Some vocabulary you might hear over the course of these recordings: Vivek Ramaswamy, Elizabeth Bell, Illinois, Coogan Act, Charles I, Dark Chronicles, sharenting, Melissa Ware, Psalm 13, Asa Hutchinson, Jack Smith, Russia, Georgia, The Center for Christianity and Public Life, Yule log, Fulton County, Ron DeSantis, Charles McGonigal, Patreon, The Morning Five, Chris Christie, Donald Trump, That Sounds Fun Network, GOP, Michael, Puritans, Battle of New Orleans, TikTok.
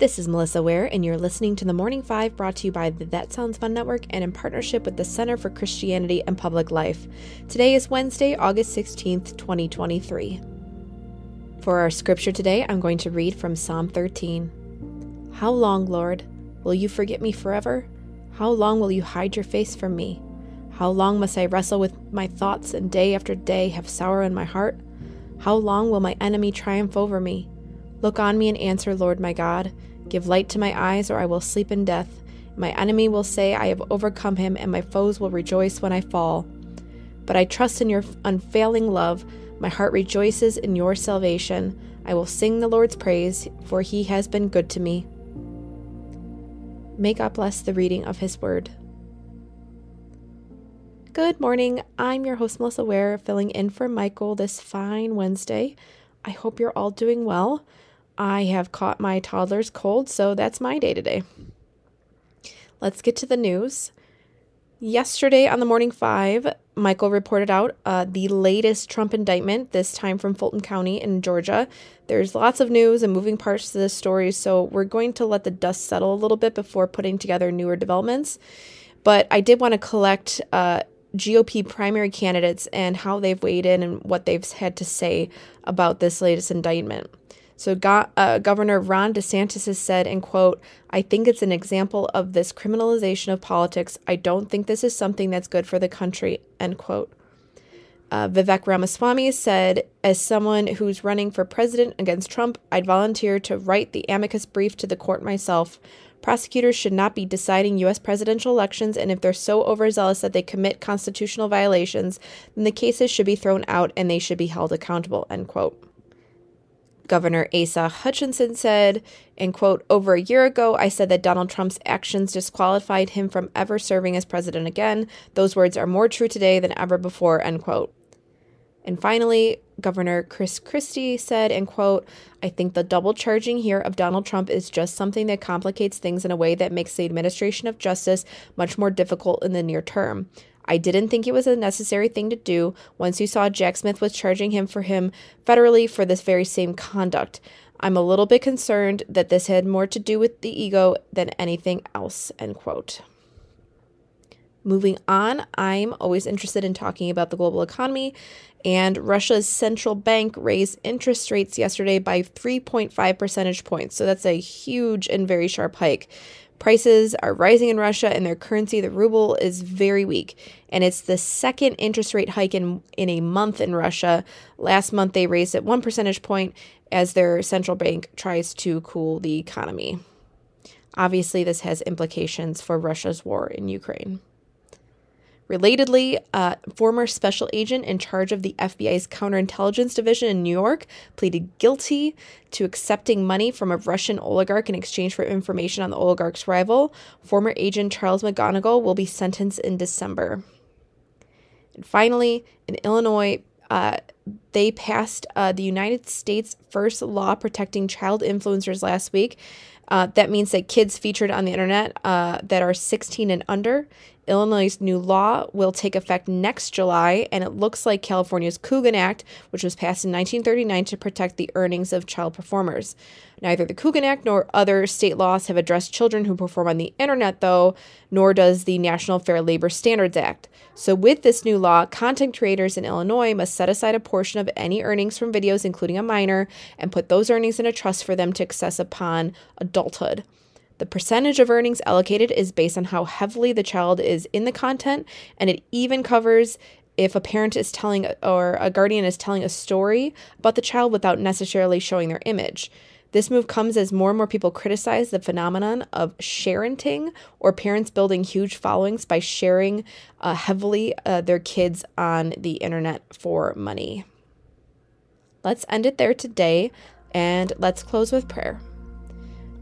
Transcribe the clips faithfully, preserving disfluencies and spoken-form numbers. This is Melissa Ware, and you're listening to The Morning Five, brought to you by the That Sounds Fun Network and in partnership with the Center for Christianity and Public Life. Today is Wednesday, August sixteenth, twenty twenty-three. For our scripture today, I'm going to read from Psalm thirteen. How long, Lord, will you forget me forever? How long will you hide your face from me? How long must I wrestle with my thoughts and day after day have sorrow in my heart? How long will my enemy triumph over me? Look on me and answer, Lord my God. Give light to my eyes, or I will sleep in death. My enemy will say, I have overcome him, and my foes will rejoice when I fall. But I trust in your unfailing love. My heart rejoices in your salvation. I will sing the Lord's praise, for he has been good to me. May God bless the reading of his word. Good morning. I'm your host, Melissa Ware, filling in for Michael this fine Wednesday. I hope you're all doing well. I have caught my toddler's cold, so that's my day today. Let's get to the news. Yesterday on The Morning Five, Michael reported out uh, the latest Trump indictment, this time from Fulton County in Georgia. There's lots of news and moving parts to this story, so we're going to let the dust settle a little bit before putting together newer developments. But I did want to collect uh, G O P primary candidates and how they've weighed in and what they've had to say about this latest indictment. So Go- uh, Governor Ron DeSantis has said, and quote, I think it's an example of this criminalization of politics. I don't think this is something that's good for the country, end quote. Uh, Vivek Ramaswamy said, as someone who's running for president against Trump, I'd volunteer to write the amicus brief to the court myself. Prosecutors should not be deciding U S presidential elections, and if they're so overzealous that they commit constitutional violations, then the cases should be thrown out and they should be held accountable, end quote. Governor Asa Hutchinson said, and quote, over a year ago, I said that Donald Trump's actions disqualified him from ever serving as president again. Those words are more true today than ever before, end quote. And finally, Governor Chris Christie said, and quote, I think the double charging here of Donald Trump is just something that complicates things in a way that makes the administration of justice much more difficult in the near term. I didn't think it was a necessary thing to do once you saw Jack Smith was charging him for him federally for this very same conduct. I'm a little bit concerned that this had more to do with the ego than anything else, end quote. Moving on, I'm always interested in talking about the global economy, and Russia's central bank raised interest rates yesterday by three point five percentage points. So that's a huge and very sharp hike. Prices are rising in Russia, and their currency, the ruble, is very weak. And it's the second interest rate hike in, in a month in Russia. Last month, they raised it one percentage point as their central bank tries to cool the economy. Obviously, this has implications for Russia's war in Ukraine. Relatedly, uh, former special agent in charge of the F B I's counterintelligence division in New York pleaded guilty to accepting money from a Russian oligarch in exchange for information on the oligarch's rival. Former agent Charles McGonigal will be sentenced in December. And finally, in Illinois, uh, they passed uh, the United States' first law protecting child influencers last week. Uh, that means that kids featured on the internet uh, that are sixteen and under. Illinois' new law will take effect next July, and it looks like California's Coogan Act, which was passed in nineteen thirty-nine to protect the earnings of child performers. Neither the Coogan Act nor other state laws have addressed children who perform on the internet, though, nor does the National Fair Labor Standards Act. So with this new law, content creators in Illinois must set aside a portion of any earnings from videos, including a minor, and put those earnings in a trust for them to access upon adulthood. The percentage of earnings allocated is based on how heavily the child is in the content, and it even covers if a parent is telling or a guardian is telling a story about the child without necessarily showing their image. This move comes as more and more people criticize the phenomenon of sharenting, or parents building huge followings by sharing uh, heavily uh, their kids on the internet for money. Let's end it there today, and let's close with prayer.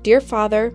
Dear Father,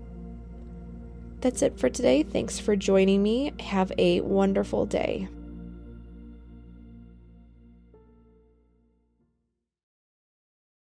That's it for today. Thanks for joining me. Have a wonderful day.